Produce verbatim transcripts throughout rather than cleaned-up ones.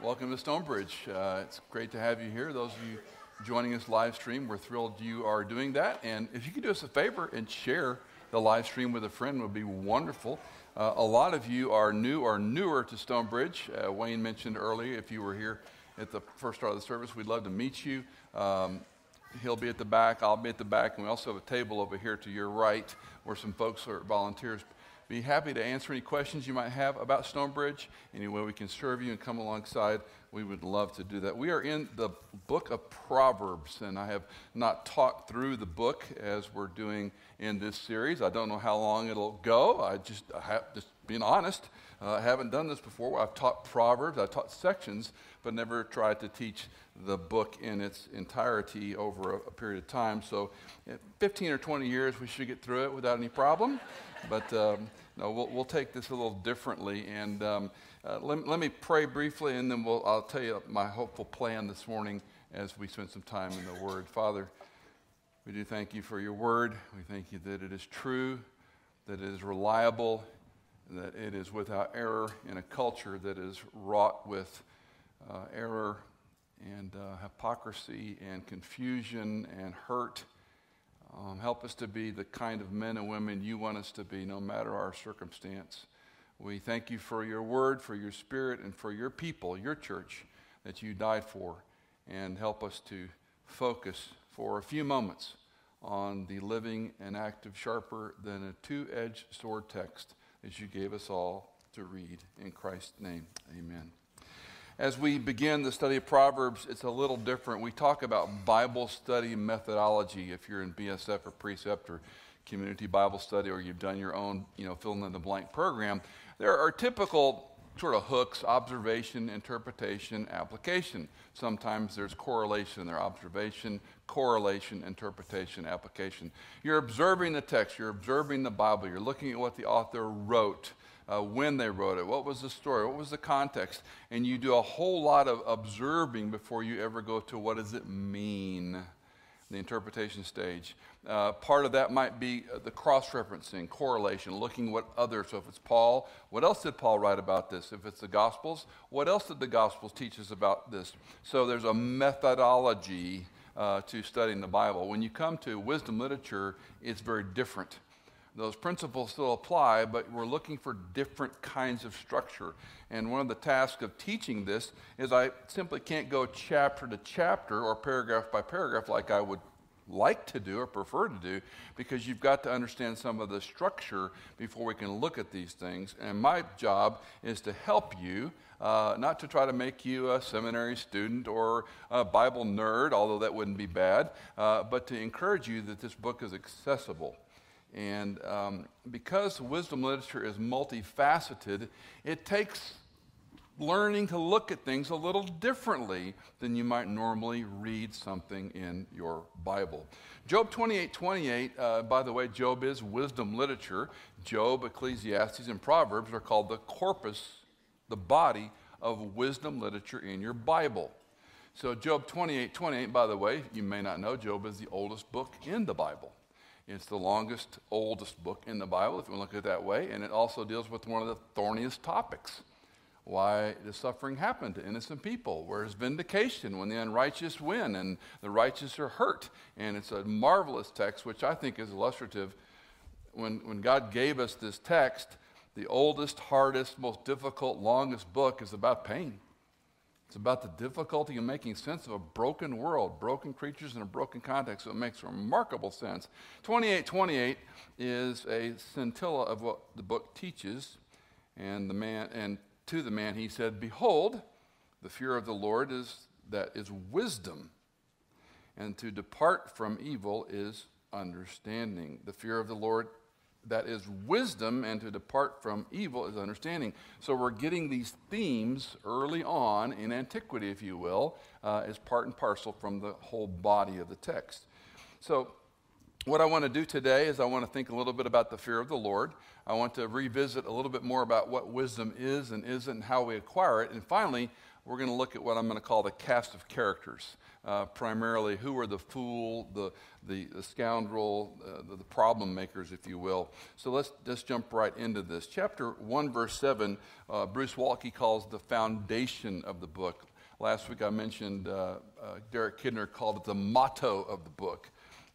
Welcome to Stonebridge. Uh, it's great to have you here. Those of you joining us live stream, we're thrilled you are doing that. And if you could do us a favor and share the live stream with a friend, it would be wonderful. Uh, a lot of you are new or newer to Stonebridge. Uh, Wayne mentioned earlier, if you were here at the first start of the service, we'd love to meet you. Um, he'll be at the back, I'll be at the back, and we also have a table over here to your right where some folks are volunteers. Be happy to answer any questions you might have about Stonebridge. Any way we can serve you and come alongside, we would love to do that. We are in the book of Proverbs, and I have not talked through the book as we're doing in this series. I don't know how long it'll go. I just, I have, just being honest, uh, I haven't done this before. I've taught Proverbs, I've taught sections, but never tried to teach the book in its entirety over a, a period of time. So in fifteen or twenty years, we should get through it without any problem. But um, no, we'll, we'll take this a little differently. And um, uh, let, let me pray briefly, and then we'll, I'll tell you my hopeful plan this morning as we spend some time in the Word. Father, we do thank you for your Word. We thank you that it is true, that it is reliable, and that it is without error in a culture that is wrought with uh, error and uh, hypocrisy and confusion and hurt. Um, help us to be the kind of men and women you want us to be, no matter our circumstance. We thank you for your word, for your spirit, and for your people, your church, that you died for. And help us to focus for a few moments on the living and active, sharper than a two-edged sword text that you gave us all to read. In Christ's name, amen. As we begin the study of Proverbs, it's a little different. We talk about Bible study methodology. If you're in B S F or Precept or Community Bible Study, or you've done your own, you know, fill-in-the-blank program, there are typical sort of hooks: observation, interpretation, application. Sometimes there's correlation in there: observation, correlation, interpretation, application. You're observing the text. You're observing the Bible. You're looking at what the author wrote. Uh, when they wrote it, what was the story, what was the context, and you do a whole lot of observing before you ever go to what does it mean, the interpretation stage. Uh, part of that might be the cross-referencing, correlation, looking what others, so if it's Paul, what else did Paul write about this? If it's the Gospels, what else did the Gospels teach us about this? So there's a methodology uh, to studying the Bible. When you come to wisdom literature, it's very different. Those principles still apply, but we're looking for different kinds of structure. And one of the tasks of teaching this is I simply can't go chapter to chapter or paragraph by paragraph like I would like to do or prefer to do, because you've got to understand some of the structure before we can look at these things. And my job is to help you, uh, not to try to make you a seminary student or a Bible nerd, although that wouldn't be bad, uh, but to encourage you that this book is accessible. And um, because wisdom literature is multifaceted, it takes learning to look at things a little differently than you might normally read something in your Bible. Job twenty-eight twenty-eight, uh, by the way, Job is wisdom literature. Job, Ecclesiastes, and Proverbs are called the corpus, the body of wisdom literature in your Bible. So Job twenty-eight twenty-eight, by the way, you may not know, Job is the oldest book in the Bible. It's the longest, oldest book in the Bible, if you look at it that way, and it also deals with one of the thorniest topics. Why does suffering happen to innocent people? Where's vindication when the unrighteous win and the righteous are hurt? And it's a marvelous text, which I think is illustrative. When, when God gave us this text, the oldest, hardest, most difficult, longest book is about pain. It's about the difficulty in making sense of a broken world, broken creatures in a broken context. So it makes remarkable sense. twenty-eight twenty-eight is a scintilla of what the book teaches. And the man, and to the man he said, "Behold, the fear of the Lord is that is wisdom, and to depart from evil is understanding." The fear of the Lord that is wisdom, and to depart from evil is understanding. So we're getting these themes early on in antiquity, if you will, uh, as part and parcel from the whole body of the text. So What I want to do today is I want to think a little bit about the fear of the Lord. I want to revisit a little bit more about what wisdom is and isn't and how we acquire it. And finally, we're going to look at what I'm going to call the cast of characters, uh, primarily who are the fool, the, the, the scoundrel, uh, the, the problem makers, if you will. So let's just jump right into this. Chapter one, verse seven, uh, Bruce Waltke calls the foundation of the book. Last week I mentioned uh, uh, Derek Kidner called it the motto of the book.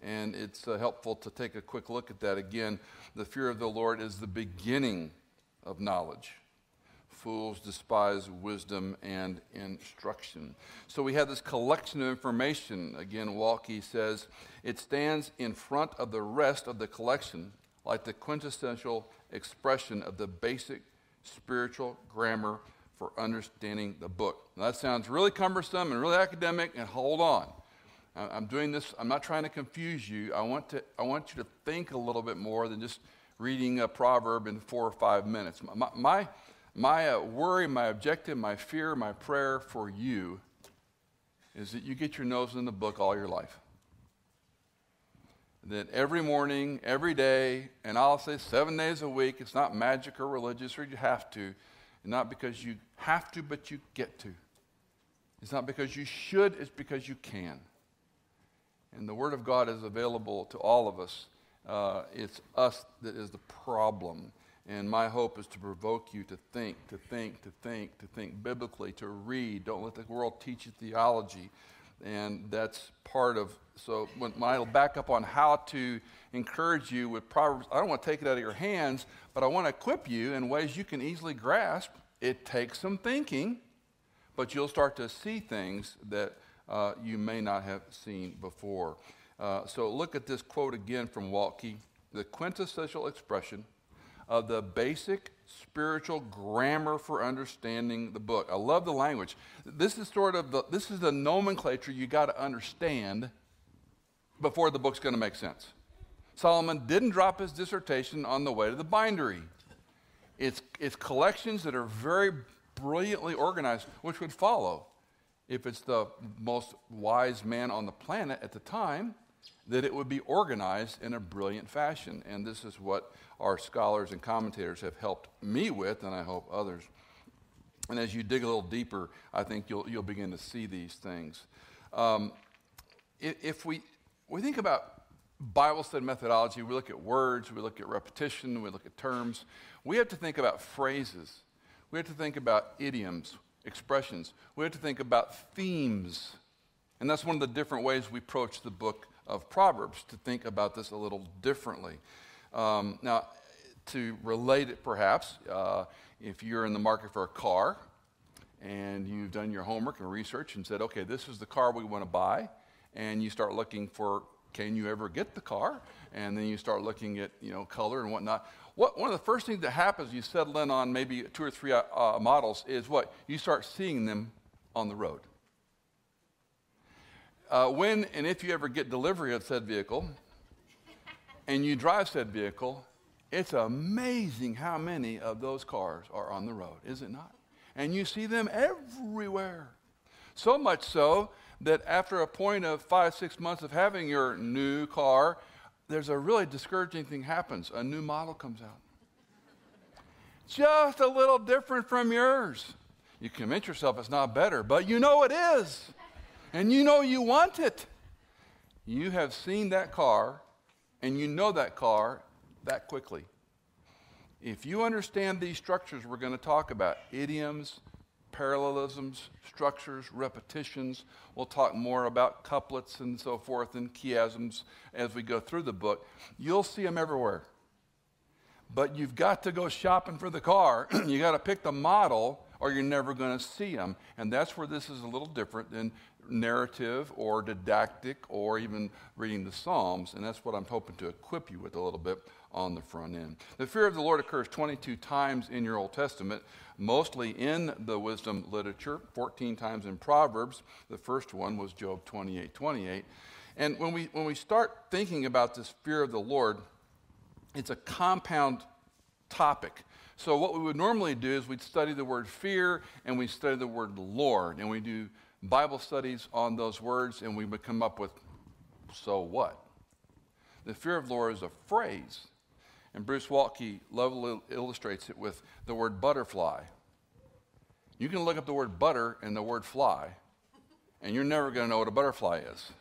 And it's uh, helpful to take a quick look at that again. The fear of the Lord is the beginning of knowledge. Fools despise wisdom and instruction. So we have this collection of information. Again, Waltke says, it stands in front of the rest of the collection like the quintessential expression of the basic spiritual grammar for understanding the book. Now that sounds really cumbersome and really academic, and hold on. I'm doing this, I'm not trying to confuse you. I want to. I want you to think a little bit more than just reading a proverb in four or five minutes. My, my, my uh, worry, my objective, my fear, my prayer for you is that you get your nose in the book all your life. That every morning, every day, and I'll say seven days a week, it's not magic or religious or you have to, and not because you have to, but you get to. It's not because you should, it's because you can. And the Word of God is available to all of us. Uh, it's us that is the problem. And my hope is to provoke you to think, to think, to think, to think biblically, to read. Don't let the world teach you theology. And that's part of, so when I'll back up on how to encourage you with Proverbs, I don't want to take it out of your hands, but I want to equip you in ways you can easily grasp. It takes some thinking, but you'll start to see things that Uh, you may not have seen before. Uh, so look at this quote again from Waltke, the quintessential expression of the basic spiritual grammar for understanding the book. I love the language. This is sort of the, this is the nomenclature you got to understand before the book's going to make sense. Solomon didn't drop his dissertation on the way to the bindery. It's, it's collections that are very brilliantly organized, which would follow if it's the most wise man on the planet at the time, that it would be organized in a brilliant fashion. And this is what our scholars and commentators have helped me with, and I hope others. And as you dig a little deeper, I think you'll, you'll begin to see these things. Um, if, if we, we think about Bible study methodology, we look at words, we look at repetition, we look at terms. We have to think about phrases. We have to think about idioms. Expressions. We have to think about themes. And that's one of the different ways we approach the book of Proverbs, to think about this a little differently. Um, now, to relate it perhaps, uh, if you're in the market for a car and you've done your homework and research and said, okay, this is the car we want to buy, and you start looking for, can you ever get the car? And then you start looking at, you know, color and whatnot. What, one of the first things that happens, you settle in on maybe two or three uh, models, is what? You start seeing them on the road. Uh, when and if you ever get delivery of said vehicle, and you drive said vehicle, it's amazing how many of those cars are on the road, is it not? And you see them everywhere. So much so that after a point of five, six months of having your new car, there's a really discouraging thing happens. A new model comes out. Just a little different from yours. You convince yourself it's not better, but you know it is. And you know you want it. You have seen that car, and you know that car that quickly. If you understand these structures we're going to talk about, idioms, parallelisms, structures, repetitions. We'll talk more about couplets and so forth and chiasms as we go through the book. You'll see them everywhere. But you've got to go shopping for the car. You got to pick the model or you're never going to see them. And that's where this is a little different than narrative or didactic or even reading the Psalms. And that's what I'm hoping to equip you with a little bit on the front end. The fear of the Lord occurs twenty-two times in your Old Testament, mostly in the wisdom literature, fourteen times in Proverbs. The first one was Job twenty-eight twenty-eight. And when we, when we start thinking about this fear of the Lord, it's a compound topic. So what we would normally do is we'd study the word fear and we study the word Lord, and we do Bible studies on those words, and we would come up with, so what? The fear of the Lord is a phrase, and Bruce Waltke lovely illustrates it with the word butterfly. You can look up the word butter and the word fly, and you're never going to know what a butterfly is,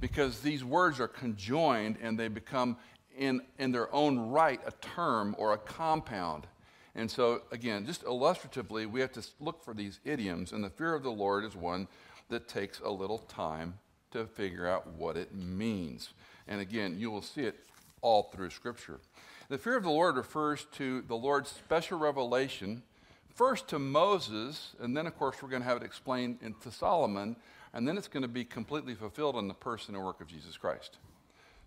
because these words are conjoined and they become in, in their own right a term or a compound. And so, again, just illustratively, we have to look for these idioms, and the fear of the Lord is one that takes a little time to figure out what it means. And again, you will see it all through Scripture. The fear of the Lord refers to the Lord's special revelation, first to Moses, and then, of course, we're going to have it explained to Solomon, and then it's going to be completely fulfilled in the person and work of Jesus Christ.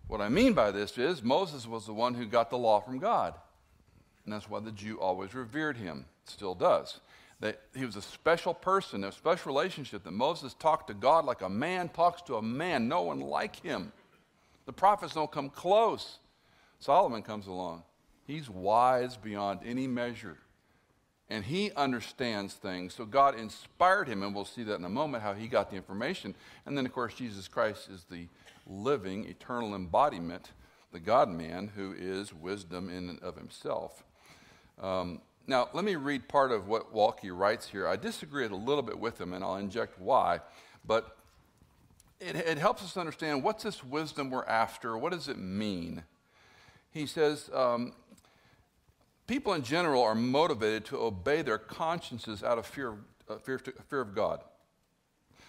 What I mean by this is Moses was the one who got the law from God, and that's why the Jew always revered him, still does. That he was a special person, a special relationship, that Moses talked to God like a man talks to a man, no one like him. The prophets don't come close. Solomon comes along. He's wise beyond any measure, and he understands things. So God inspired him, and we'll see that in a moment, how he got the information. And then, of course, Jesus Christ is the living, eternal embodiment, the God-man, who is wisdom in and of himself. Um, now, let me read part of what Waltke writes here. I disagree a little bit with him, and I'll inject why, but It, it helps us understand, what's this wisdom we're after? What does it mean? He says, um, people in general are motivated to obey their consciences out of fear, uh, fear, to, fear of God.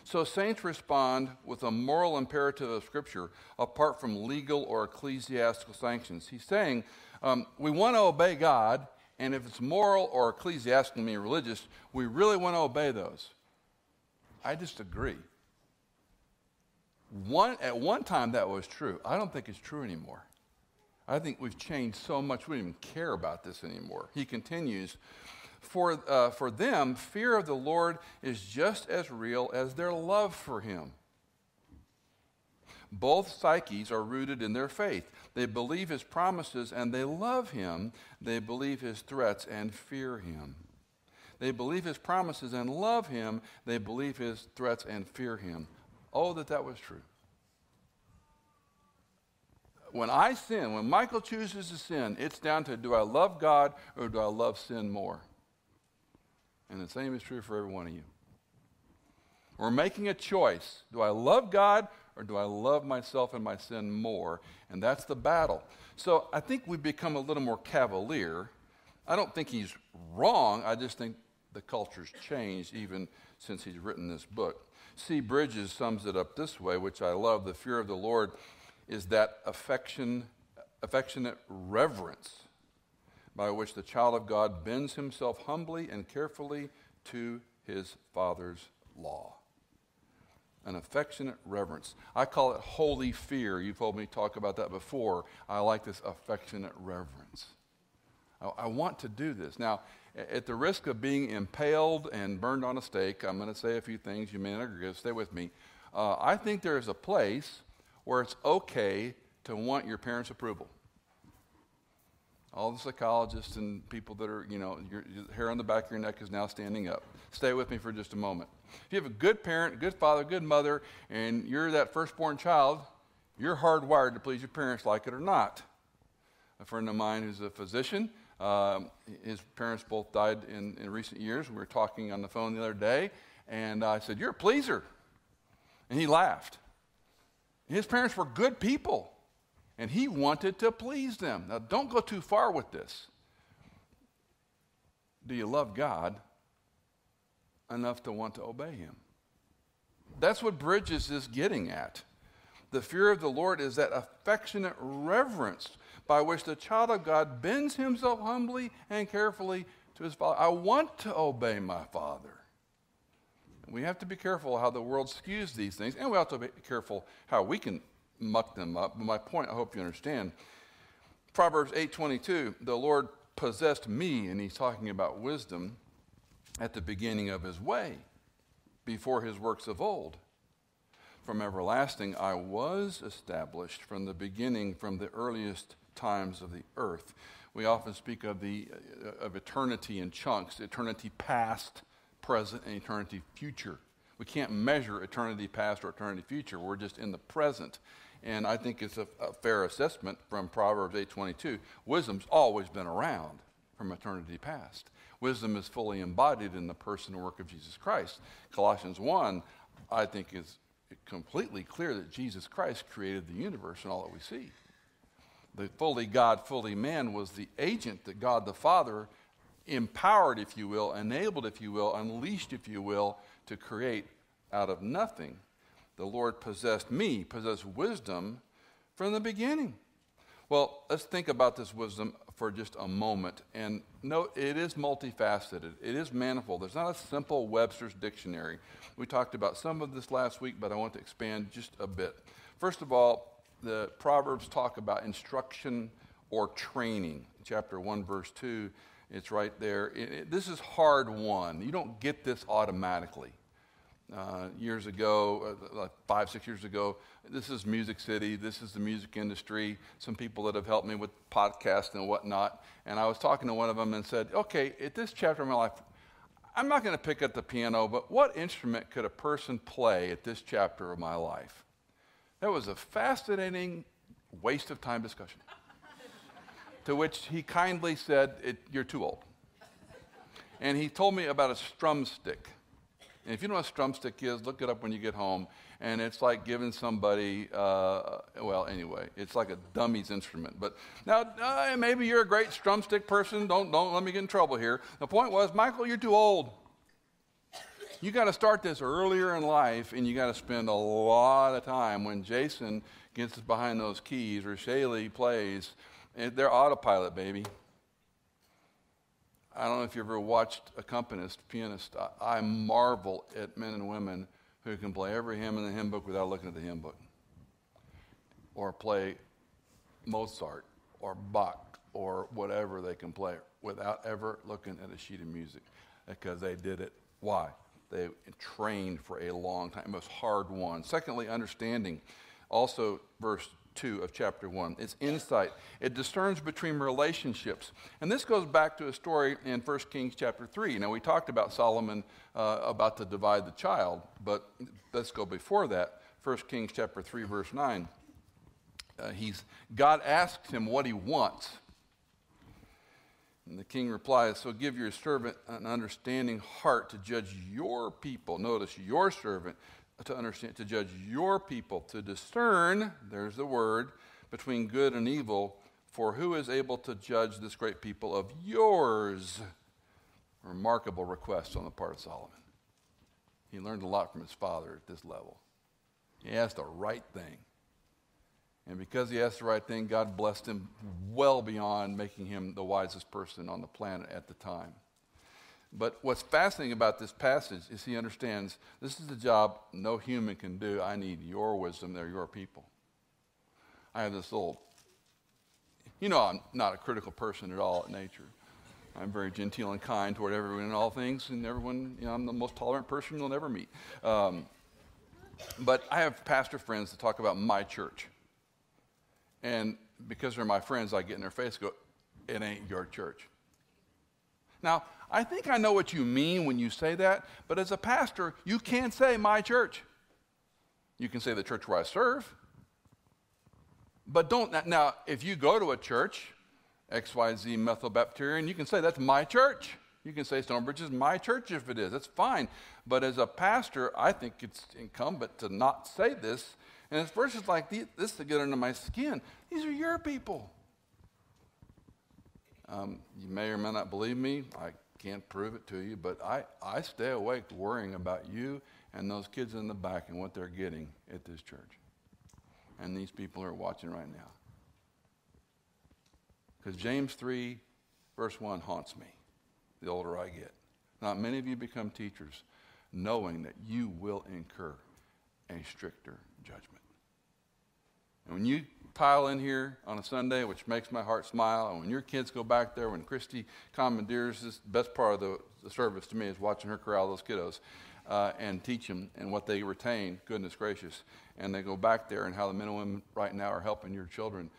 So saints respond with a moral imperative of Scripture apart from legal or ecclesiastical sanctions. He's saying, um, we want to obey God, and if it's moral or ecclesiastical, meaning religious, we really want to obey those. I disagree. One, at one time that was true. I don't think it's true anymore. I think we've changed so much we don't even care about this anymore. He continues, for, uh, for them, fear of the Lord is just as real as their love for him. Both psyches are rooted in their faith. They believe his promises and they love him. They believe his threats and fear him. They believe his promises and love him. They believe his threats and fear him. Oh, that that was true. When I sin, when Michael chooses to sin, it's down to, do I love God or do I love sin more? And the same is true for every one of you. We're making a choice. Do I love God or do I love myself and my sin more? And that's the battle. So I think we become a little more cavalier. I don't think he's wrong. I just think the culture's changed even since he's written this book. C. Bridges sums it up this way, which I love. The fear of the Lord is that affection, affectionate reverence by which the child of God bends himself humbly and carefully to his Father's law. An affectionate reverence. I call it holy fear. You've heard me talk about that before. I like this affectionate reverence. I, I want to do this. Now, at the risk of being impaled and burned on a stake, I'm going to say a few things. You may not agree. Stay with me. Uh, I think there is a place where it's okay to want your parents' approval. All the psychologists and people that are, you know, your, your hair on the back of your neck is now standing up. Stay with me for just a moment. If you have a good parent, good father, good mother, and you're that firstborn child, you're hardwired to please your parents, like it or not. A friend of mine who's a physician, Um, his parents both died in, in recent years. We were talking on the phone the other day, and I said, "You're a pleaser." And he laughed. His parents were good people, and he wanted to please them. Now, don't go too far with this. Do you love God enough to want to obey him? That's what Bridges is getting at. The fear of the Lord is that affectionate reverence by which the child of God bends himself humbly and carefully to his Father. I want to obey my Father. And we have to be careful how the world skews these things, and we have to be careful how we can muck them up. But my point, I hope you understand, Proverbs eight twenty-two, the Lord possessed me, and he's talking about wisdom, at the beginning of his way, before his works of old. From everlasting I was established, from the beginning, from the earliest times of the earth. We often speak of the uh, of eternity in chunks, eternity past, present, and eternity future. We can't measure eternity past or eternity future. We're just in the present. and I think it's a, a fair assessment from Proverbs eight twenty-two. Wisdom's always been around from eternity past. Wisdom is fully embodied in the person and work of Jesus Christ. Colossians one, I think, is completely clear that Jesus Christ created the universe and all that we see. The fully God, fully man was the agent that God the Father empowered, if you will, enabled, if you will, unleashed, if you will, to create out of nothing. The Lord possessed me, possessed wisdom from the beginning. Well, let's think about this wisdom for just a moment. And note, it is multifaceted. It is manifold. There's not a simple Webster's dictionary. We talked about some of this last week, but I want to expand just a bit. First of all, the Proverbs talk about instruction or training. Chapter one, verse two, it's right there. It, it, this is hard won. You don't get this automatically. Uh, years ago, uh, like five, six years ago, this is Music City. This is the music industry. Some people that have helped me with podcasts and whatnot. And I was talking to one of them and said, okay, at this chapter of my life, I'm not going to pick up the piano, but what instrument could a person play at this chapter of my life? That was a fascinating waste of time discussion, to which he kindly said, it, you're too old. And he told me about a strum stick. And if you know what a strum stick is, look it up when you get home. And it's like giving somebody, uh, well, anyway, it's like a dummy's instrument. But now, uh, maybe you're a great strum stick person. Don't, don't let me get in trouble here. The point was, Michael, you're too old. You got to start this earlier in life, and you got to spend a lot of time. When Jason gets behind those keys or Shaylee plays, they're autopilot, baby. I don't know if you've ever watched accompanists, pianists. I, I marvel at men and women who can play every hymn in the hymn book without looking at the hymn book, or play Mozart or Bach or whatever they can play without ever looking at a sheet of music, because they did it. Why? They trained for a long time. It was hard won. Secondly, understanding. Also, verse two of chapter one. It's insight. It discerns between relationships. And this goes back to a story in First Kings chapter three. Now, we talked about Solomon uh, about to divide the child, but let's go before that. First Kings chapter three, verse nine. Uh, he's, God asks him what he wants. And the king replies, so give your servant an understanding heart to judge your people. Notice, your servant to understand, to judge your people, to discern, there's the word, between good and evil, for who is able to judge this great people of yours? Remarkable request on the part of Solomon. He learned a lot from his father at this level. He asked the right thing. And because he asked the right thing, God blessed him well beyond making him the wisest person on the planet at the time. But what's fascinating about this passage is he understands this is a job no human can do. I need your wisdom. They're your people. I have this little, you know, I'm not a critical person at all at nature. I'm very genteel and kind toward everyone and all things, and everyone, you know, I'm the most tolerant person you'll ever meet. Um, but I have pastor friends that talk about my church. And because they're my friends, I get in their face and go, it ain't your church. Now, I think I know what you mean when you say that, but as a pastor, you can't say my church. You can say the church where I serve. But don't, now, if you go to a church, X Y Z Methylbacterian, you can say that's my church. You can say Stonebridge is my church if it is. That's fine. But as a pastor, I think it's incumbent to not say this. And it's verses like these, this to get under my skin. These are your people. Um, you may or may not believe me. I can't prove it to you, but I, I stay awake worrying about you and those kids in the back and what they're getting at this church. And these people are watching right now. Because James three, verse one haunts me the older I get. Not many of you become teachers knowing that you will incur a stricter judgment. And when you pile in here on a Sunday, which makes my heart smile, and when your kids go back there, when Christy commandeers, this best part of the, the service to me is watching her corral those kiddos uh, and teach them, and what they retain, goodness gracious, and they go back there and how the men and women right now are helping your children.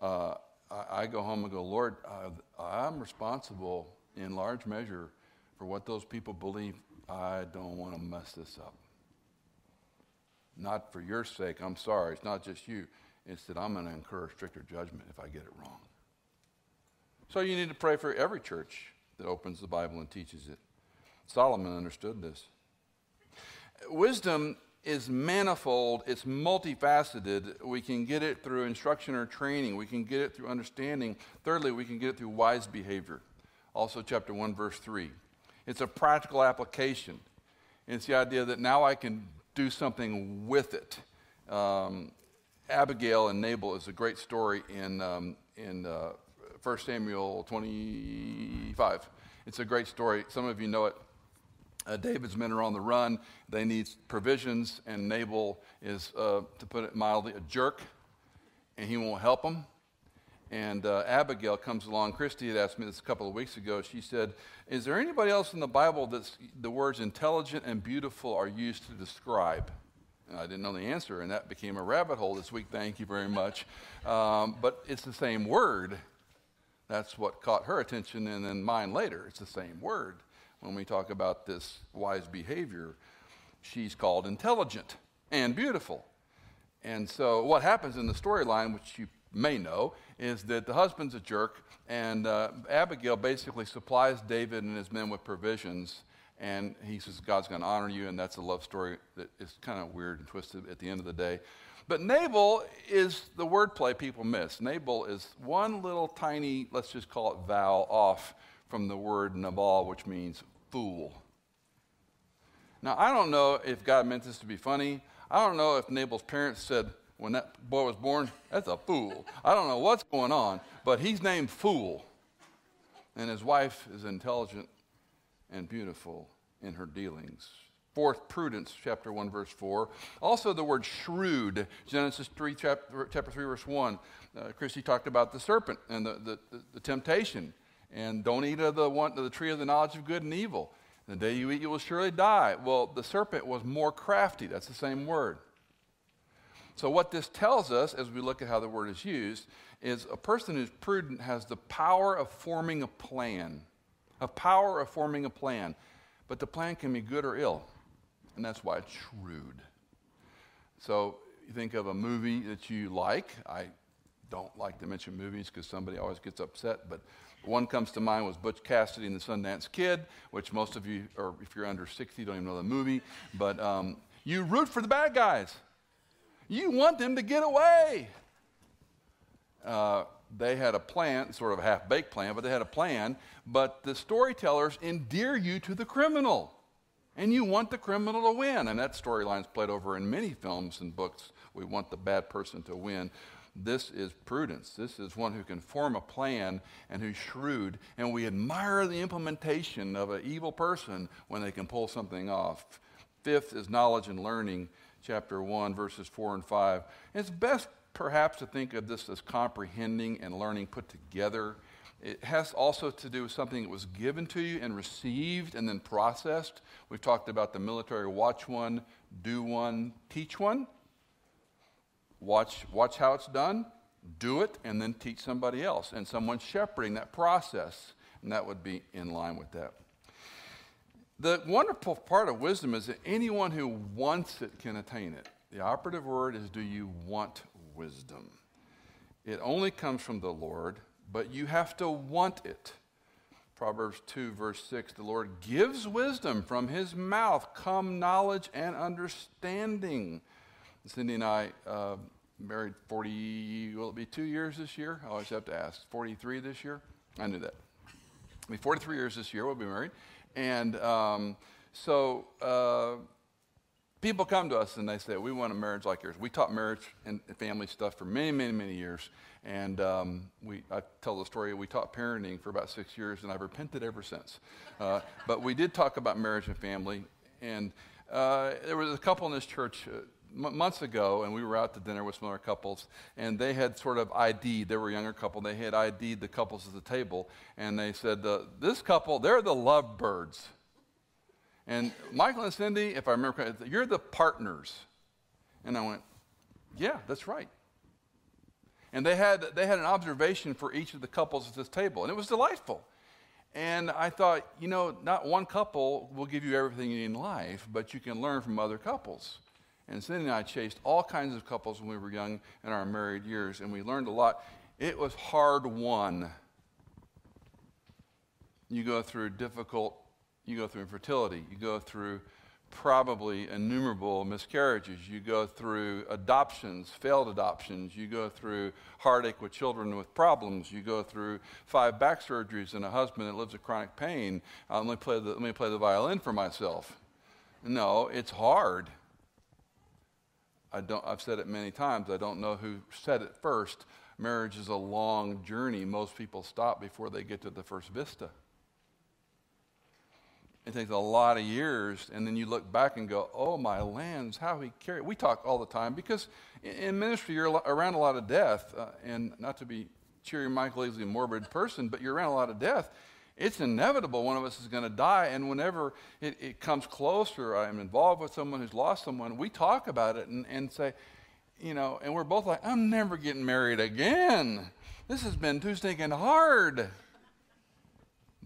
Uh, I, I go home and go, Lord, uh, I'm responsible in large measure for what those people believe. I don't want to mess this up. Not for your sake, I'm sorry, it's not just you. Instead, I'm going to incur stricter judgment if I get it wrong. So you need to pray for every church that opens the Bible and teaches it. Solomon understood this. Wisdom is manifold. It's multifaceted. We can get it through instruction or training. We can get it through understanding. Thirdly, we can get it through wise behavior. Also, chapter one, verse three. It's a practical application. It's the idea that now I can do something with it. Um, Abigail and Nabal is a great story in, um, in uh, First Samuel twenty-five. It's a great story. Some of you know it. Uh, David's men are on the run. They need provisions, and Nabal is, uh, to put it mildly, a jerk, and he won't help them. And uh, Abigail comes along. Christy had asked me this a couple of weeks ago. She said, is there anybody else in the Bible that the words intelligent and beautiful are used to describe? And I didn't know the answer, and that became a rabbit hole this week. Thank you very much. Um, but it's the same word. That's what caught her attention, and then mine later. It's the same word. When we talk about this wise behavior, she's called intelligent and beautiful. And so what happens in the storyline, which you may know, is that the husband's a jerk, and uh, Abigail basically supplies David and his men with provisions, and he says, God's going to honor you, and that's a love story that is kind of weird and twisted at the end of the day. But Nabal is the wordplay people miss. Nabal is one little tiny, let's just call it vowel off from the word Nabal, which means fool. Now, I don't know if God meant this to be funny. I don't know if Nabal's parents said, when that boy was born, that's a fool. I don't know what's going on, but he's named Fool. And his wife is intelligent and beautiful in her dealings. Fourth, prudence, chapter one, verse four. Also the word shrewd, Genesis three, chapter, chapter three, verse one. Uh, Christy talked about the serpent and the, the, the, the temptation. And don't eat of the, one, of the tree of the knowledge of good and evil. The day you eat, you will surely die. Well, the serpent was more crafty. That's the same word. So what this tells us, as we look at how the word is used, is a person who's prudent has the power of forming a plan. A power of forming a plan. But the plan can be good or ill. And that's why it's shrewd. So you think of a movie that you like. I don't like to mention movies because somebody always gets upset, but one comes to mind was Butch Cassidy and the Sundance Kid, which most of you, or if you're under sixty, don't even know the movie. But um, you root for the bad guys. You want them to get away. Uh, they had a plan, sort of a half-baked plan, but they had a plan. But the storytellers endear you to the criminal. And you want the criminal to win. And that storyline's played over in many films and books. We want the bad person to win. This is prudence. This is one who can form a plan and who's shrewd. And we admire the implementation of an evil person when they can pull something off. Fifth is knowledge and learning, chapter one, verses four and five. It's best perhaps to think of this as comprehending and learning put together. It has also to do with something that was given to you and received and then processed. We've talked about the military watch one, do one, teach one. Watch, watch how it's done, do it, and then teach somebody else. And someone shepherding that process, and that would be in line with that. The wonderful part of wisdom is that anyone who wants it can attain it. The operative word is, do you want wisdom? It only comes from the Lord, but you have to want it. Proverbs two, verse six, the Lord gives wisdom. From his mouth come knowledge and understanding. Cindy and I uh, married forty, will it be two years this year? I always have to ask. forty-three this year? I knew that. It'll be forty-three years this year we'll be married. And um, so uh, people come to us and they say, we want a marriage like yours. We taught marriage and family stuff for many, many, many years. And um, we, I tell the story, we taught parenting for about six years, and I've repented ever since. Uh, but we did talk about marriage and family. And uh, there was a couple in this church uh, months ago, and we were out to dinner with some other couples, and they had sort of ID'd, they were a younger couple, they had ID'd the couples at the table, and they said, uh, this couple, they're the lovebirds. And Michael and Cindy, if I remember correctly, you're the partners. And I went, yeah, that's right. And they had, they had an observation for each of the couples at this table, and it was delightful. And I thought, you know, not one couple will give you everything you need in life, but you can learn from other couples. And Cindy and I chased all kinds of couples when we were young in our married years, and we learned a lot. It was hard won. You go through difficult, you go through infertility, you go through probably innumerable miscarriages, you go through adoptions, failed adoptions, you go through heartache with children with problems, you go through five back surgeries and a husband that lives with chronic pain. Um, let me play the, let me play the violin for myself. No, it's hard. I don't, I've said it many times. I don't know who said it first. Marriage is a long journey. Most people stop before they get to the first vista. It takes a lot of years, and then you look back and go, oh, my lands, how he carried. We talk all the time because in ministry you're around a lot of death, uh, and not to be cheery Michael Easley, morbid person, but you're around a lot of death. It's inevitable one of us is going to die, and whenever it, it comes close or I'm involved with someone who's lost someone, we talk about it and, and say, you know, and we're both like, I'm never getting married again. This has been too stinking hard.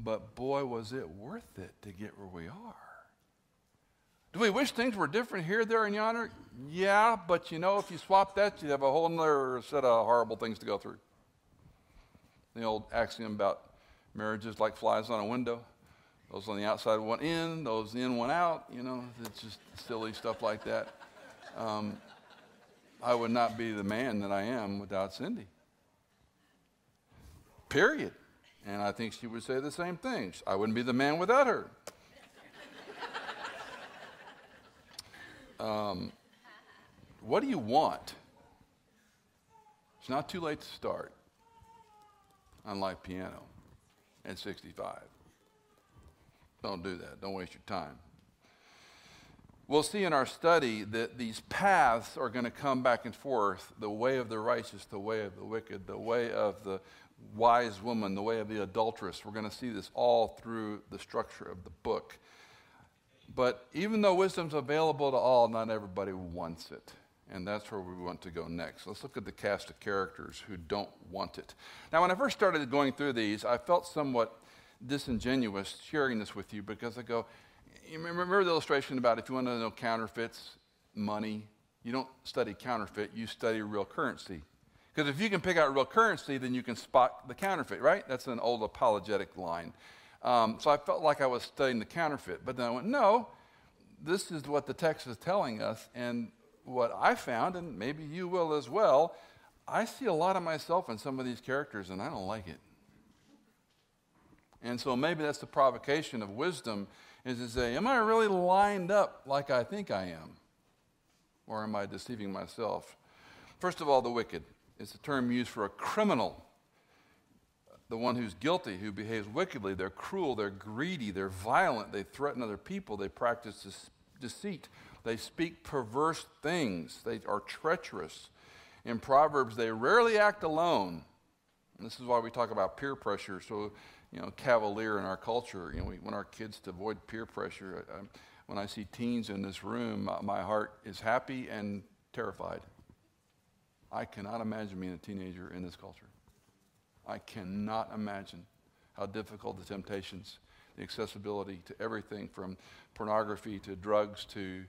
But boy, was it worth it to get where we are. Do we wish things were different here, there, and yonder? Yeah, but you know, if you swap that, you'd have a whole other set of horrible things to go through. The old axiom about marriage is like flies on a window. Those on the outside went in, those in went out. You know, it's just silly stuff like that. Um, I would not be the man that I am without Cindy. Period. And I think she would say the same things. I wouldn't be the man without her. Um, what do you want? It's not too late to start. Unlike piano at sixty-five. Don't do that. Don't waste your time. We'll see in our study that these paths are going to come back and forth. The way of the righteous, the way of the wicked, the way of the wise woman, the way of the adulteress. We're going to see this all through the structure of the book. But even though wisdom's available to all, not everybody wants it. And that's where we want to go next. Let's look at the cast of characters who don't want it. Now, when I first started going through these, I felt somewhat disingenuous sharing this with you because I go, you remember the illustration about if you want to know counterfeits, money, you don't study counterfeit, you study real currency. Because if you can pick out real currency, then you can spot the counterfeit, right? That's an old apologetic line. Um, so I felt like I was studying the counterfeit. But then I went, no, this is what the text is telling us. And what I found, and maybe you will as well, I see a lot of myself in some of these characters, and I don't like it. And so maybe that's the provocation of wisdom, is to say, am I really lined up like I think I am? Or am I deceiving myself? First of all, the wicked. It's a term used for a criminal, the one who's guilty, who behaves wickedly. They're cruel, they're greedy, they're violent, they threaten other people, they practice deceit, they speak perverse things, they are treacherous. In Proverbs, they rarely act alone. And this is why we talk about peer pressure, so you know, cavalier in our culture. You know, we want our kids to avoid peer pressure. I, I, when I see teens in this room, uh, my heart is happy and terrified. I cannot imagine being a teenager in this culture. I cannot imagine how difficult the temptations, the accessibility to everything from pornography to drugs to,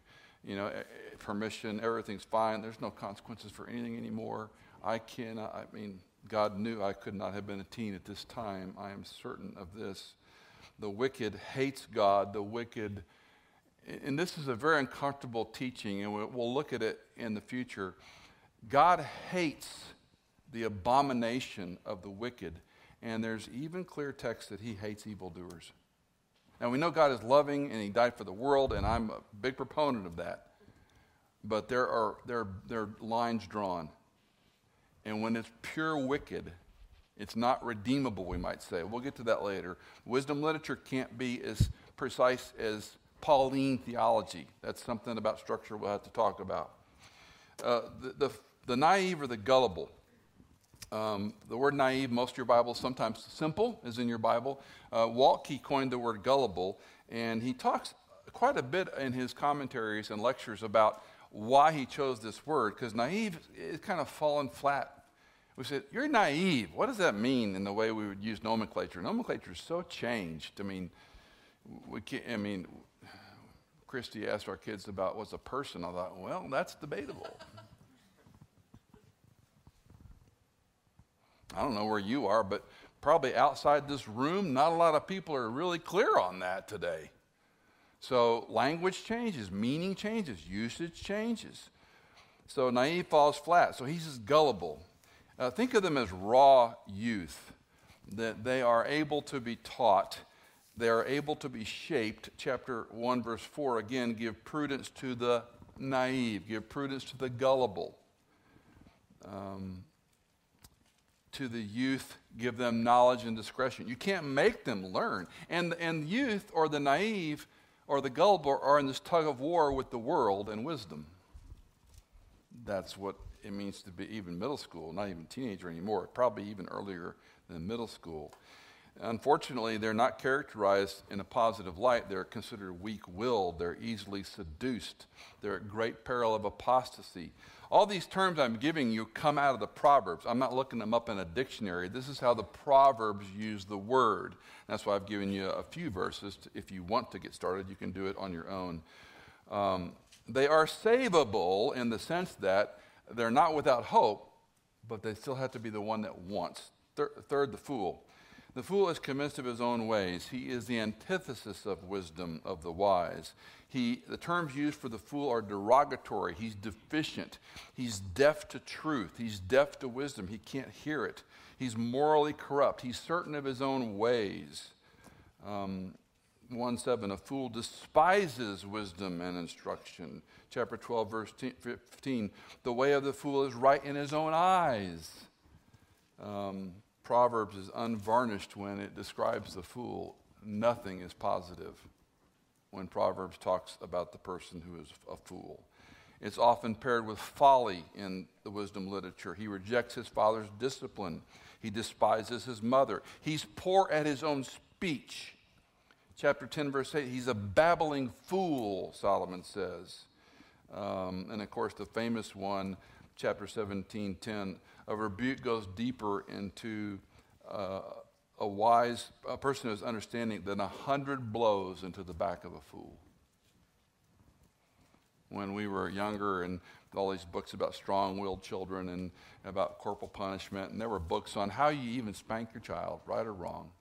you know, permission, everything's fine. There's no consequences for anything anymore. I cannot, I mean, God knew I could not have been a teen at this time. I am certain of this. The wicked hates God. The wicked, and this is a very uncomfortable teaching, and we'll look at it in the future. God hates the abomination of the wicked, and there's even clear text that he hates evildoers. Now, we know God is loving, and he died for the world, and I'm a big proponent of that. But there are, there, there are lines drawn, and when it's pure wicked, it's not redeemable, we might say. We'll get to that later. Wisdom literature can't be as precise as Pauline theology. That's something about structure we'll have to talk about. Uh, the, the, the naive or the gullible. Um, the word naive, most of your Bibles, sometimes simple, is in your Bible. Uh, Waltke coined the word gullible, and he talks quite a bit in his commentaries and lectures about why he chose this word, because naive is kind of fallen flat. We said, you're naive. What does that mean in the way we would use nomenclature? Nomenclature is so changed. I mean, we can't, I mean... Christy asked our kids about what's a person, I thought, well, that's debatable. I don't know where you are, but probably outside this room, not a lot of people are really clear on that today. So language changes, meaning changes, usage changes. So naive falls flat. So he's just gullible. Uh, think of them as raw youth, that they are able to be taught. They are able to be shaped. Chapter one, verse four, again, give prudence to the naive. Give prudence to the gullible. Um, to the youth, give them knowledge and discretion. You can't make them learn. And, and youth or the naive or the gullible are in this tug of war with the world and wisdom. That's what it means to be even middle school, not even teenager anymore, probably even earlier than middle school. Unfortunately, they're not characterized in a positive light. They're considered weak-willed. They're easily seduced. They're at great peril of apostasy. All these terms I'm giving you come out of the Proverbs. I'm not looking them up in a dictionary. This is how the Proverbs use the word. That's why I've given you a few verses. If you want to get started, you can do it on your own. Um, they are savable in the sense that they're not without hope, but they still have to be the one that wants. Thir- third, the fool. The fool is convinced of his own ways. He is the antithesis of wisdom of the wise. He, the terms used for the fool are derogatory. He's deficient. He's deaf to truth. He's deaf to wisdom. He can't hear it. He's morally corrupt. He's certain of his own ways. Um, one seven, a fool despises wisdom and instruction. Chapter twelve, verse fifteen, the way of the fool is right in his own eyes. Um... Proverbs is unvarnished when it describes the fool. Nothing is positive when Proverbs talks about the person who is a fool. It's often paired with folly in the wisdom literature. He rejects his father's discipline. He despises his mother. He's poor at his own speech. Chapter ten, verse eight, he's a babbling fool, Solomon says. Um, and, of course, the famous one, chapter seventeen, ten, a rebuke goes deeper into uh, a wise a person who is understanding than a hundred blows into the back of a fool. When we were younger, and all these books about strong-willed children and about corporal punishment, and there were books on how you even spank your child, right or wrong.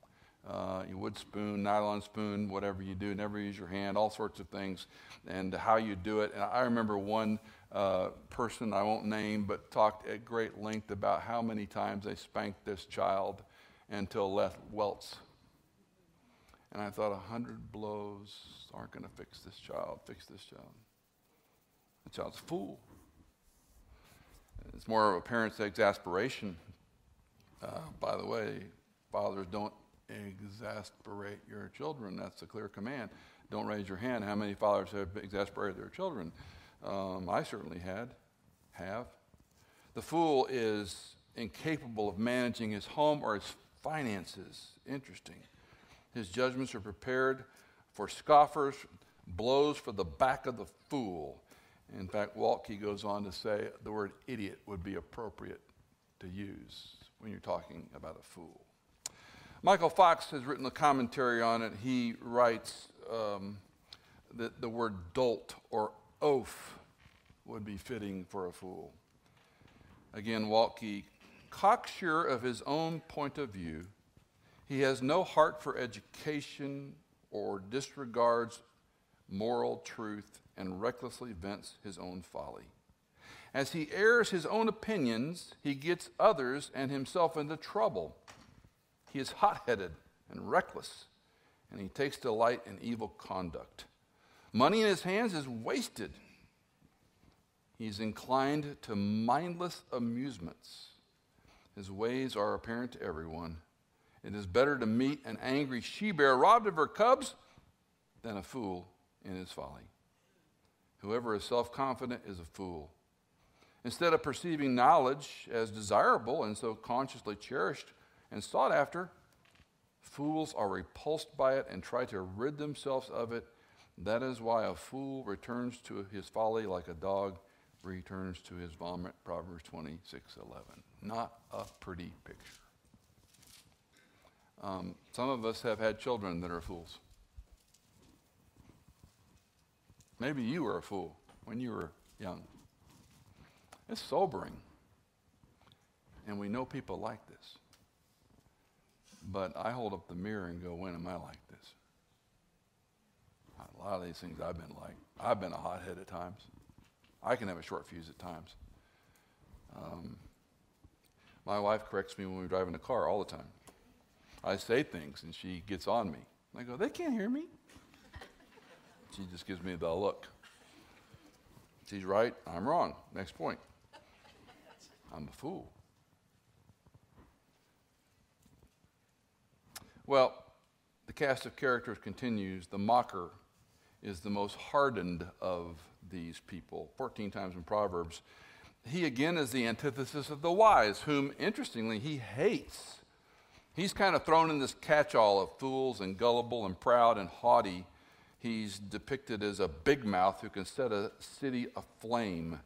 Uh, you wood spoon, nylon spoon, whatever you do, never use your hand, all sorts of things, and how you do it. And I remember one Uh, person I won't name, but talked at great length about how many times they spanked this child until left welts. And I thought, a hundred blows aren't going to fix this child, fix this child. The child's a fool. It's more of a parent's exasperation. Uh, by the way, fathers, don't exasperate your children. That's a clear command. Don't raise your hand. How many fathers have exasperated their children? Um, I certainly had, have. The fool is incapable of managing his home or his finances. Interesting. His judgments are prepared for scoffers, blows for the back of the fool. In fact, Waltke goes on to say the word idiot would be appropriate to use when you're talking about a fool. Michael Fox has written a commentary on it. He writes um, that the word dolt or oaf would be fitting for a fool. Again, Waltke, cocksure of his own point of view, he has no heart for education or disregards moral truth and recklessly vents his own folly. As he airs his own opinions, he gets others and himself into trouble. He is hot-headed and reckless, and he takes delight in evil conduct. Money in his hands is wasted. He's inclined to mindless amusements. His ways are apparent to everyone. It is better to meet an angry she-bear robbed of her cubs than a fool in his folly. Whoever is self-confident is a fool. Instead of perceiving knowledge as desirable and so consciously cherished and sought after, fools are repulsed by it and try to rid themselves of it. That is why a fool returns to his folly like a dog returns to his vomit, Proverbs twenty-six eleven. Not a pretty picture. Um, some of us have had children that are fools. Maybe you were a fool when you were young. It's sobering. And we know people like this. But I hold up the mirror and go, when am I like this? A lot of these things I've been like. I've been a hothead at times. I can have a short fuse at times. Um, my wife corrects me when we're driving a car all the time. I say things and she gets on me. I go, they can't hear me. She just gives me the look. She's right, I'm wrong. Next point. I'm a fool. Well, the cast of characters continues. The mocker is the most hardened of these people. fourteen times in Proverbs. He again is the antithesis of the wise, whom, interestingly, he hates. He's kind of thrown in this catch-all of fools and gullible and proud and haughty. He's depicted as a big mouth who can set a city aflame.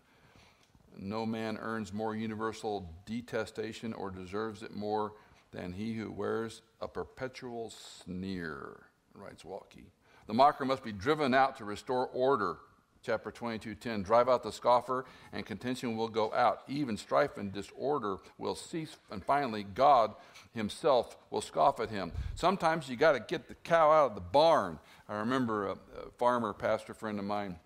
No man earns more universal detestation or deserves it more than he who wears a perpetual sneer, writes Waltke. The mocker must be driven out to restore order. Chapter twenty-two ten, drive out the scoffer and contention will go out. Even strife and disorder will cease, and finally God himself will scoff at him. Sometimes you got to get the cow out of the barn. I remember a, a farmer, pastor friend of mine,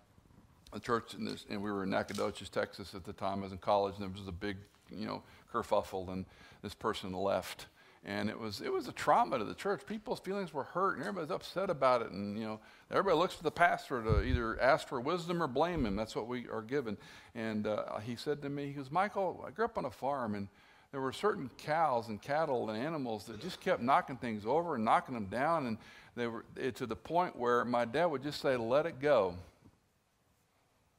a church, in this, and we were in Nacogdoches, Texas at the time. I was in college, and there was a big, you know, kerfuffle, and this person left. And it was it was a trauma to the church. People's feelings were hurt, and everybody's upset about it. And, you know, everybody looks to the pastor to either ask for wisdom or blame him. That's what we are given. And uh, he said to me, he goes, Michael, I grew up on a farm, and there were certain cows and cattle and animals that just kept knocking things over and knocking them down. And they were it, to the point where my dad would just say, let it go,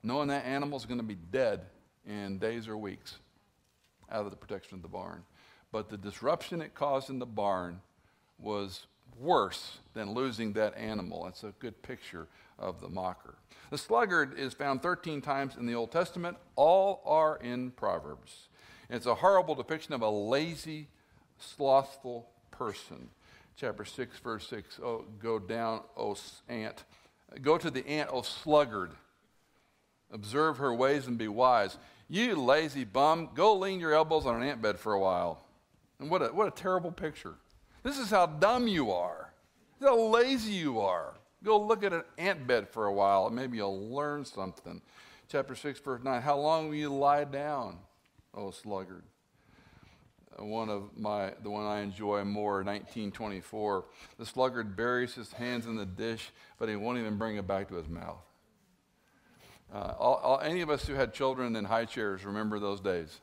knowing that animal's going to be dead in days or weeks out of the protection of the barn. But the disruption it caused in the barn was worse than losing that animal. That's a good picture of the mocker. The sluggard is found thirteen times in the Old Testament. All are in Proverbs. It's a horrible depiction of a lazy, slothful person. Chapter six, verse six, oh, go down, O ant. Go to the ant, O sluggard. Observe her ways and be wise. You lazy bum, go lean your elbows on an ant bed for a while. And what a, what a terrible picture. This is how dumb you are. This is how lazy you are. Go look at an ant bed for a while, and maybe you'll learn something. Chapter six, verse nine, how long will you lie down, O sluggard? One of my, the one I enjoy more, nineteen twenty-four, the sluggard buries his hands in the dish, but he won't even bring it back to his mouth. Uh, all, all, any of us who had children in high chairs remember those days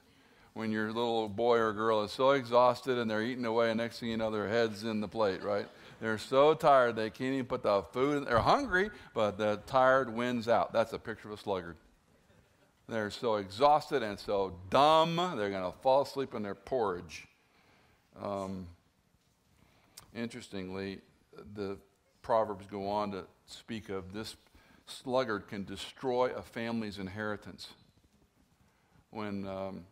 when your little boy or girl is so exhausted and they're eating away, and next thing you know, their head's in the plate, right? They're so tired they can't even put the food in. They're hungry, but the tired wins out. That's a picture of a sluggard. They're so exhausted and so dumb, they're going to fall asleep in their porridge. Um, interestingly, the Proverbs go on to speak of this sluggard can destroy a family's inheritance. When um,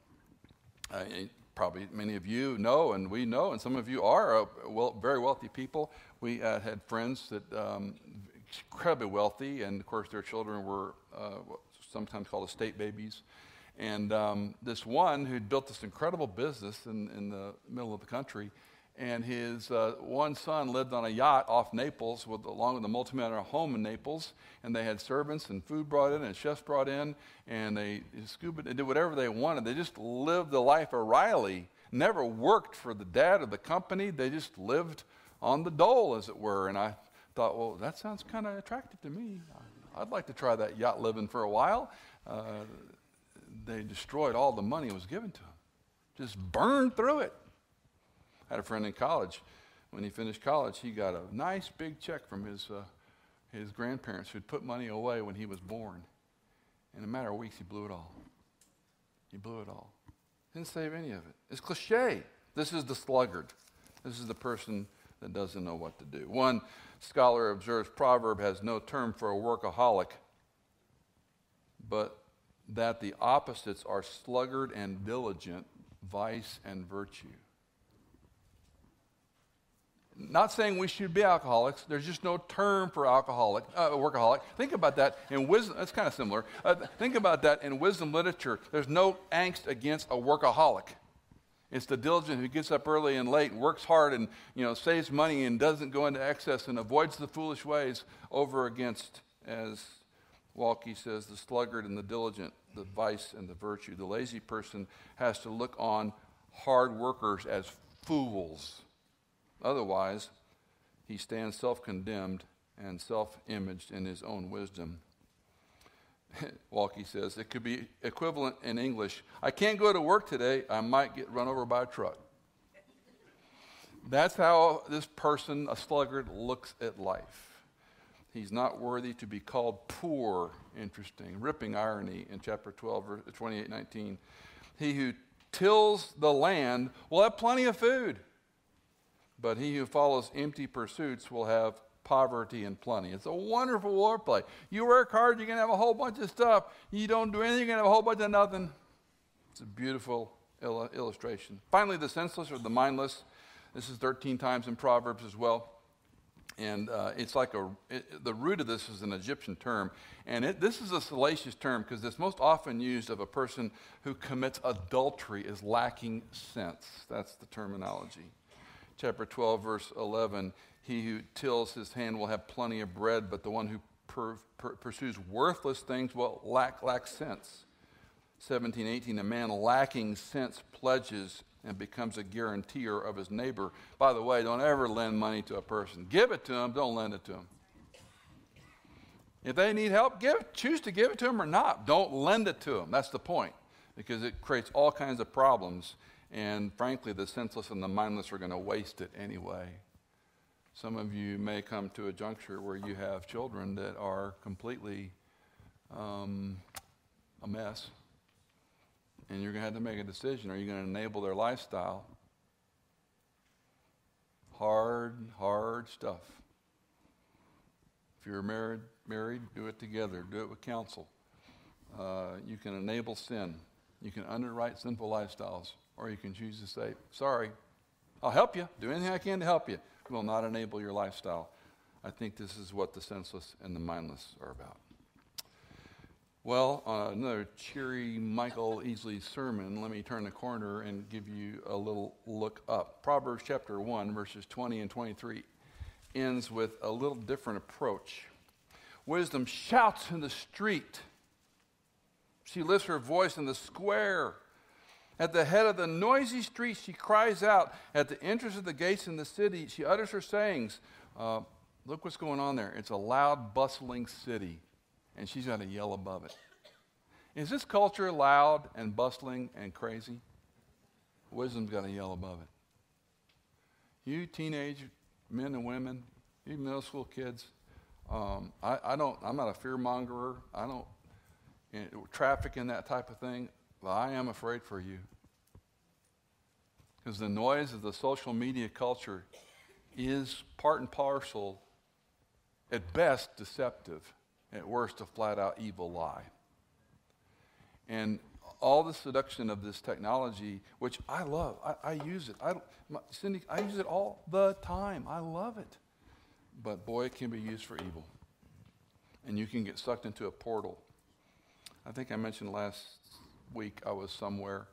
I, probably many of you know, and we know, and some of you are uh, well, very wealthy people. We uh, had friends that um, incredibly wealthy, and of course their children were uh, sometimes called estate babies. And um, this one who built this incredible business in, in the middle of the country, and his uh, one son lived on a yacht off Naples with, along with a multi-million home in Naples, and they had servants and food brought in and chefs brought in, and they scuba and did whatever they wanted. They just lived the life of Riley, never worked for the dad of the company. They just lived on the dole, as it were. And I thought, well, that sounds kind of attractive to me. I'd like to try that yacht living for a while. Uh, they destroyed all the money that was given to them, just burned through it. I had a friend in college. When he finished college, he got a nice big check from his uh, his grandparents who'd put money away when he was born. In a matter of weeks, he blew it all. He blew it all. Didn't save any of it. It's cliche. This is the sluggard. This is the person that doesn't know what to do. One scholar observes proverb has no term for a workaholic, but that the opposites are sluggard and diligent, vice and virtue. Not saying we should be alcoholics. There's just no term for alcoholic, uh, workaholic. Think about that in wisdom. That's kind of similar. Uh, think about that in wisdom literature. There's no angst against a workaholic. It's the diligent who gets up early and late and works hard and, you know, saves money and doesn't go into excess and avoids the foolish ways over against, as Waltke says, the sluggard and the diligent, the vice and the virtue. The lazy person has to look on hard workers as fools. Otherwise, he stands self-condemned and self-imaged in his own wisdom. Waltke says, it could be equivalent in English. I can't go to work today. I might get run over by a truck. That's how this person, a sluggard, looks at life. He's not worthy to be called poor. Interesting. Ripping irony in chapter twelve, twenty-eight, nineteen. He who tills the land will have plenty of food. But he who follows empty pursuits will have poverty and plenty. It's a wonderful wordplay. You work hard, you're going to have a whole bunch of stuff. You don't do anything, you're going to have a whole bunch of nothing. It's a beautiful il- illustration. Finally, the senseless or the mindless. This is thirteen times in Proverbs as well. And uh, it's like a, it, the root of this is an Egyptian term. And it, this is a salacious term because it's most often used of a person who commits adultery as lacking sense. That's the terminology. Chapter twelve, verse eleven, he who tills his hand will have plenty of bread, but the one who per, per, pursues worthless things will lack, lack sense. seventeen, eighteen, a man lacking sense pledges and becomes a guarantor of his neighbor. By the way, don't ever lend money to a person. Give it to them, don't lend it to them. If they need help, give, choose to give it to them or not. Don't lend it to them. That's the point, because it creates all kinds of problems. And frankly, the senseless and the mindless are going to waste it anyway. Some of you may come to a juncture where you have children that are completely um, a mess. And you're going to have to make a decision. Are you going to enable their lifestyle? Hard, hard stuff. If you're married, married, do it together. Do it with counsel. Uh, you can enable sin. You can underwrite sinful lifestyles. Or you can choose to say, sorry, I'll help you. Do anything I can to help you. Will not enable your lifestyle. I think this is what the senseless and the mindless are about. Well, on another cheery Michael Easley sermon, let me turn the corner and give you a little look up. Proverbs chapter one, verses twenty and twenty-three ends with a little different approach. Wisdom shouts in the street. She lifts her voice in the square. At the head of the noisy streets, she cries out. At the entrance of the gates in the city, she utters her sayings. Uh, look what's going on there. It's a loud, bustling city, and she's got to yell above it. Is this culture loud and bustling and crazy? Wisdom's got to yell above it. You teenage men and women, you middle school kids, um, I, I don't. I'm not a fearmongerer. I don't you know, traffic in that type of thing. Well, I am afraid for you, because the noise of the social media culture is part and parcel, at best deceptive, at worst a flat-out evil lie. And all the seduction of this technology, which I love, I, I use it. I, my, Cindy, I use it all the time. I love it. But boy, it can be used for evil, and you can get sucked into a portal. I think I mentioned last week I was somewhere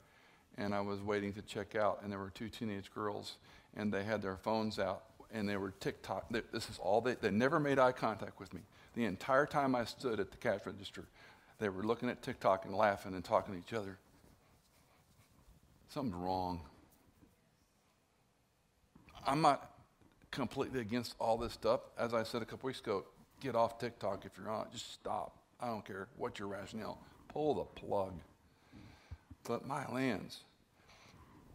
and I was waiting to check out, and there were two teenage girls, and they had their phones out, and they were TikTok. They, this is all they, they never made eye contact with me. The entire time I stood at the cash register, they were looking at TikTok and laughing and talking to each other. Something's wrong. I'm not completely against all this stuff. As I said a couple weeks ago, get off TikTok if you're on. Just stop. I don't care what your rationale. Pull the plug. But my lands,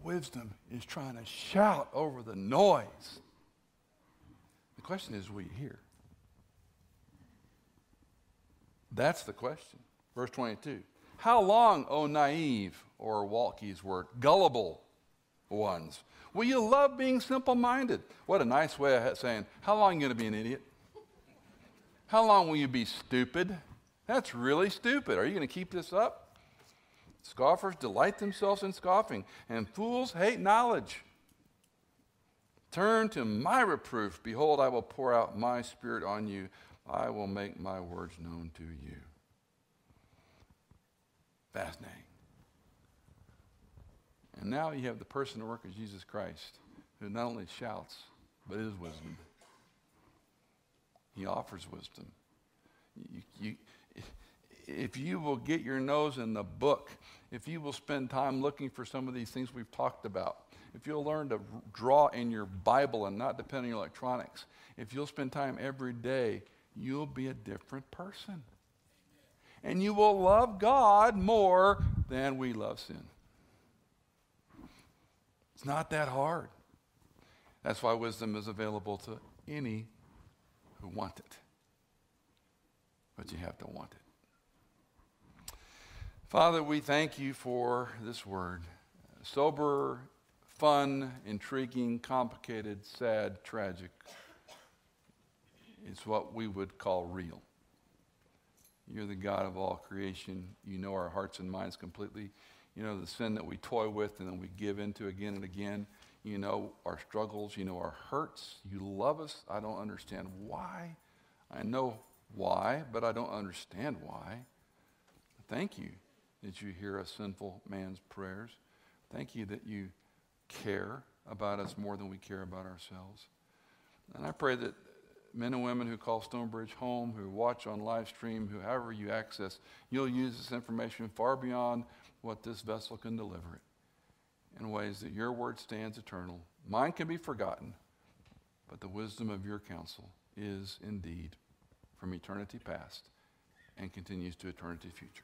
wisdom is trying to shout over the noise. The question is, will you hear? That's the question. Verse twenty-two. How long, O naive, or Waltke's word, gullible ones, will you love being simple-minded? What a nice way of saying, how long are you going to be an idiot? How long will you be stupid? That's really stupid. Are you going to keep this up? Scoffers delight themselves in scoffing, and fools hate knowledge. Turn to my reproof. Behold, I will pour out my spirit on you. I will make my words known to you. Fascinating. And now you have the person and work of Jesus Christ, who not only shouts, but is wisdom. He offers wisdom. You, you, if you will get your nose in the book, if you will spend time looking for some of these things we've talked about, if you'll learn to draw in your Bible and not depend on your electronics, if you'll spend time every day, you'll be a different person. And you will love God more than we love sin. It's not that hard. That's why wisdom is available to any who want it. But you have to want it. Father, we thank you for this word. Sober, fun, intriguing, complicated, sad, tragic. It's what we would call real. You're the God of all creation. You know our hearts and minds completely. You know the sin that we toy with and then we give into again and again. You know our struggles. You know our hurts. You love us. I don't understand why. I know why, but I don't understand why. Thank you that you hear a sinful man's prayers. Thank you that you care about us more than we care about ourselves. And I pray that men and women who call Stonebridge home, who watch on live stream, who however you access, you'll use this information far beyond what this vessel can deliver it, in ways that your word stands eternal. Mine can be forgotten, but the wisdom of your counsel is indeed from eternity past and continues to eternity future.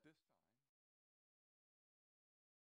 this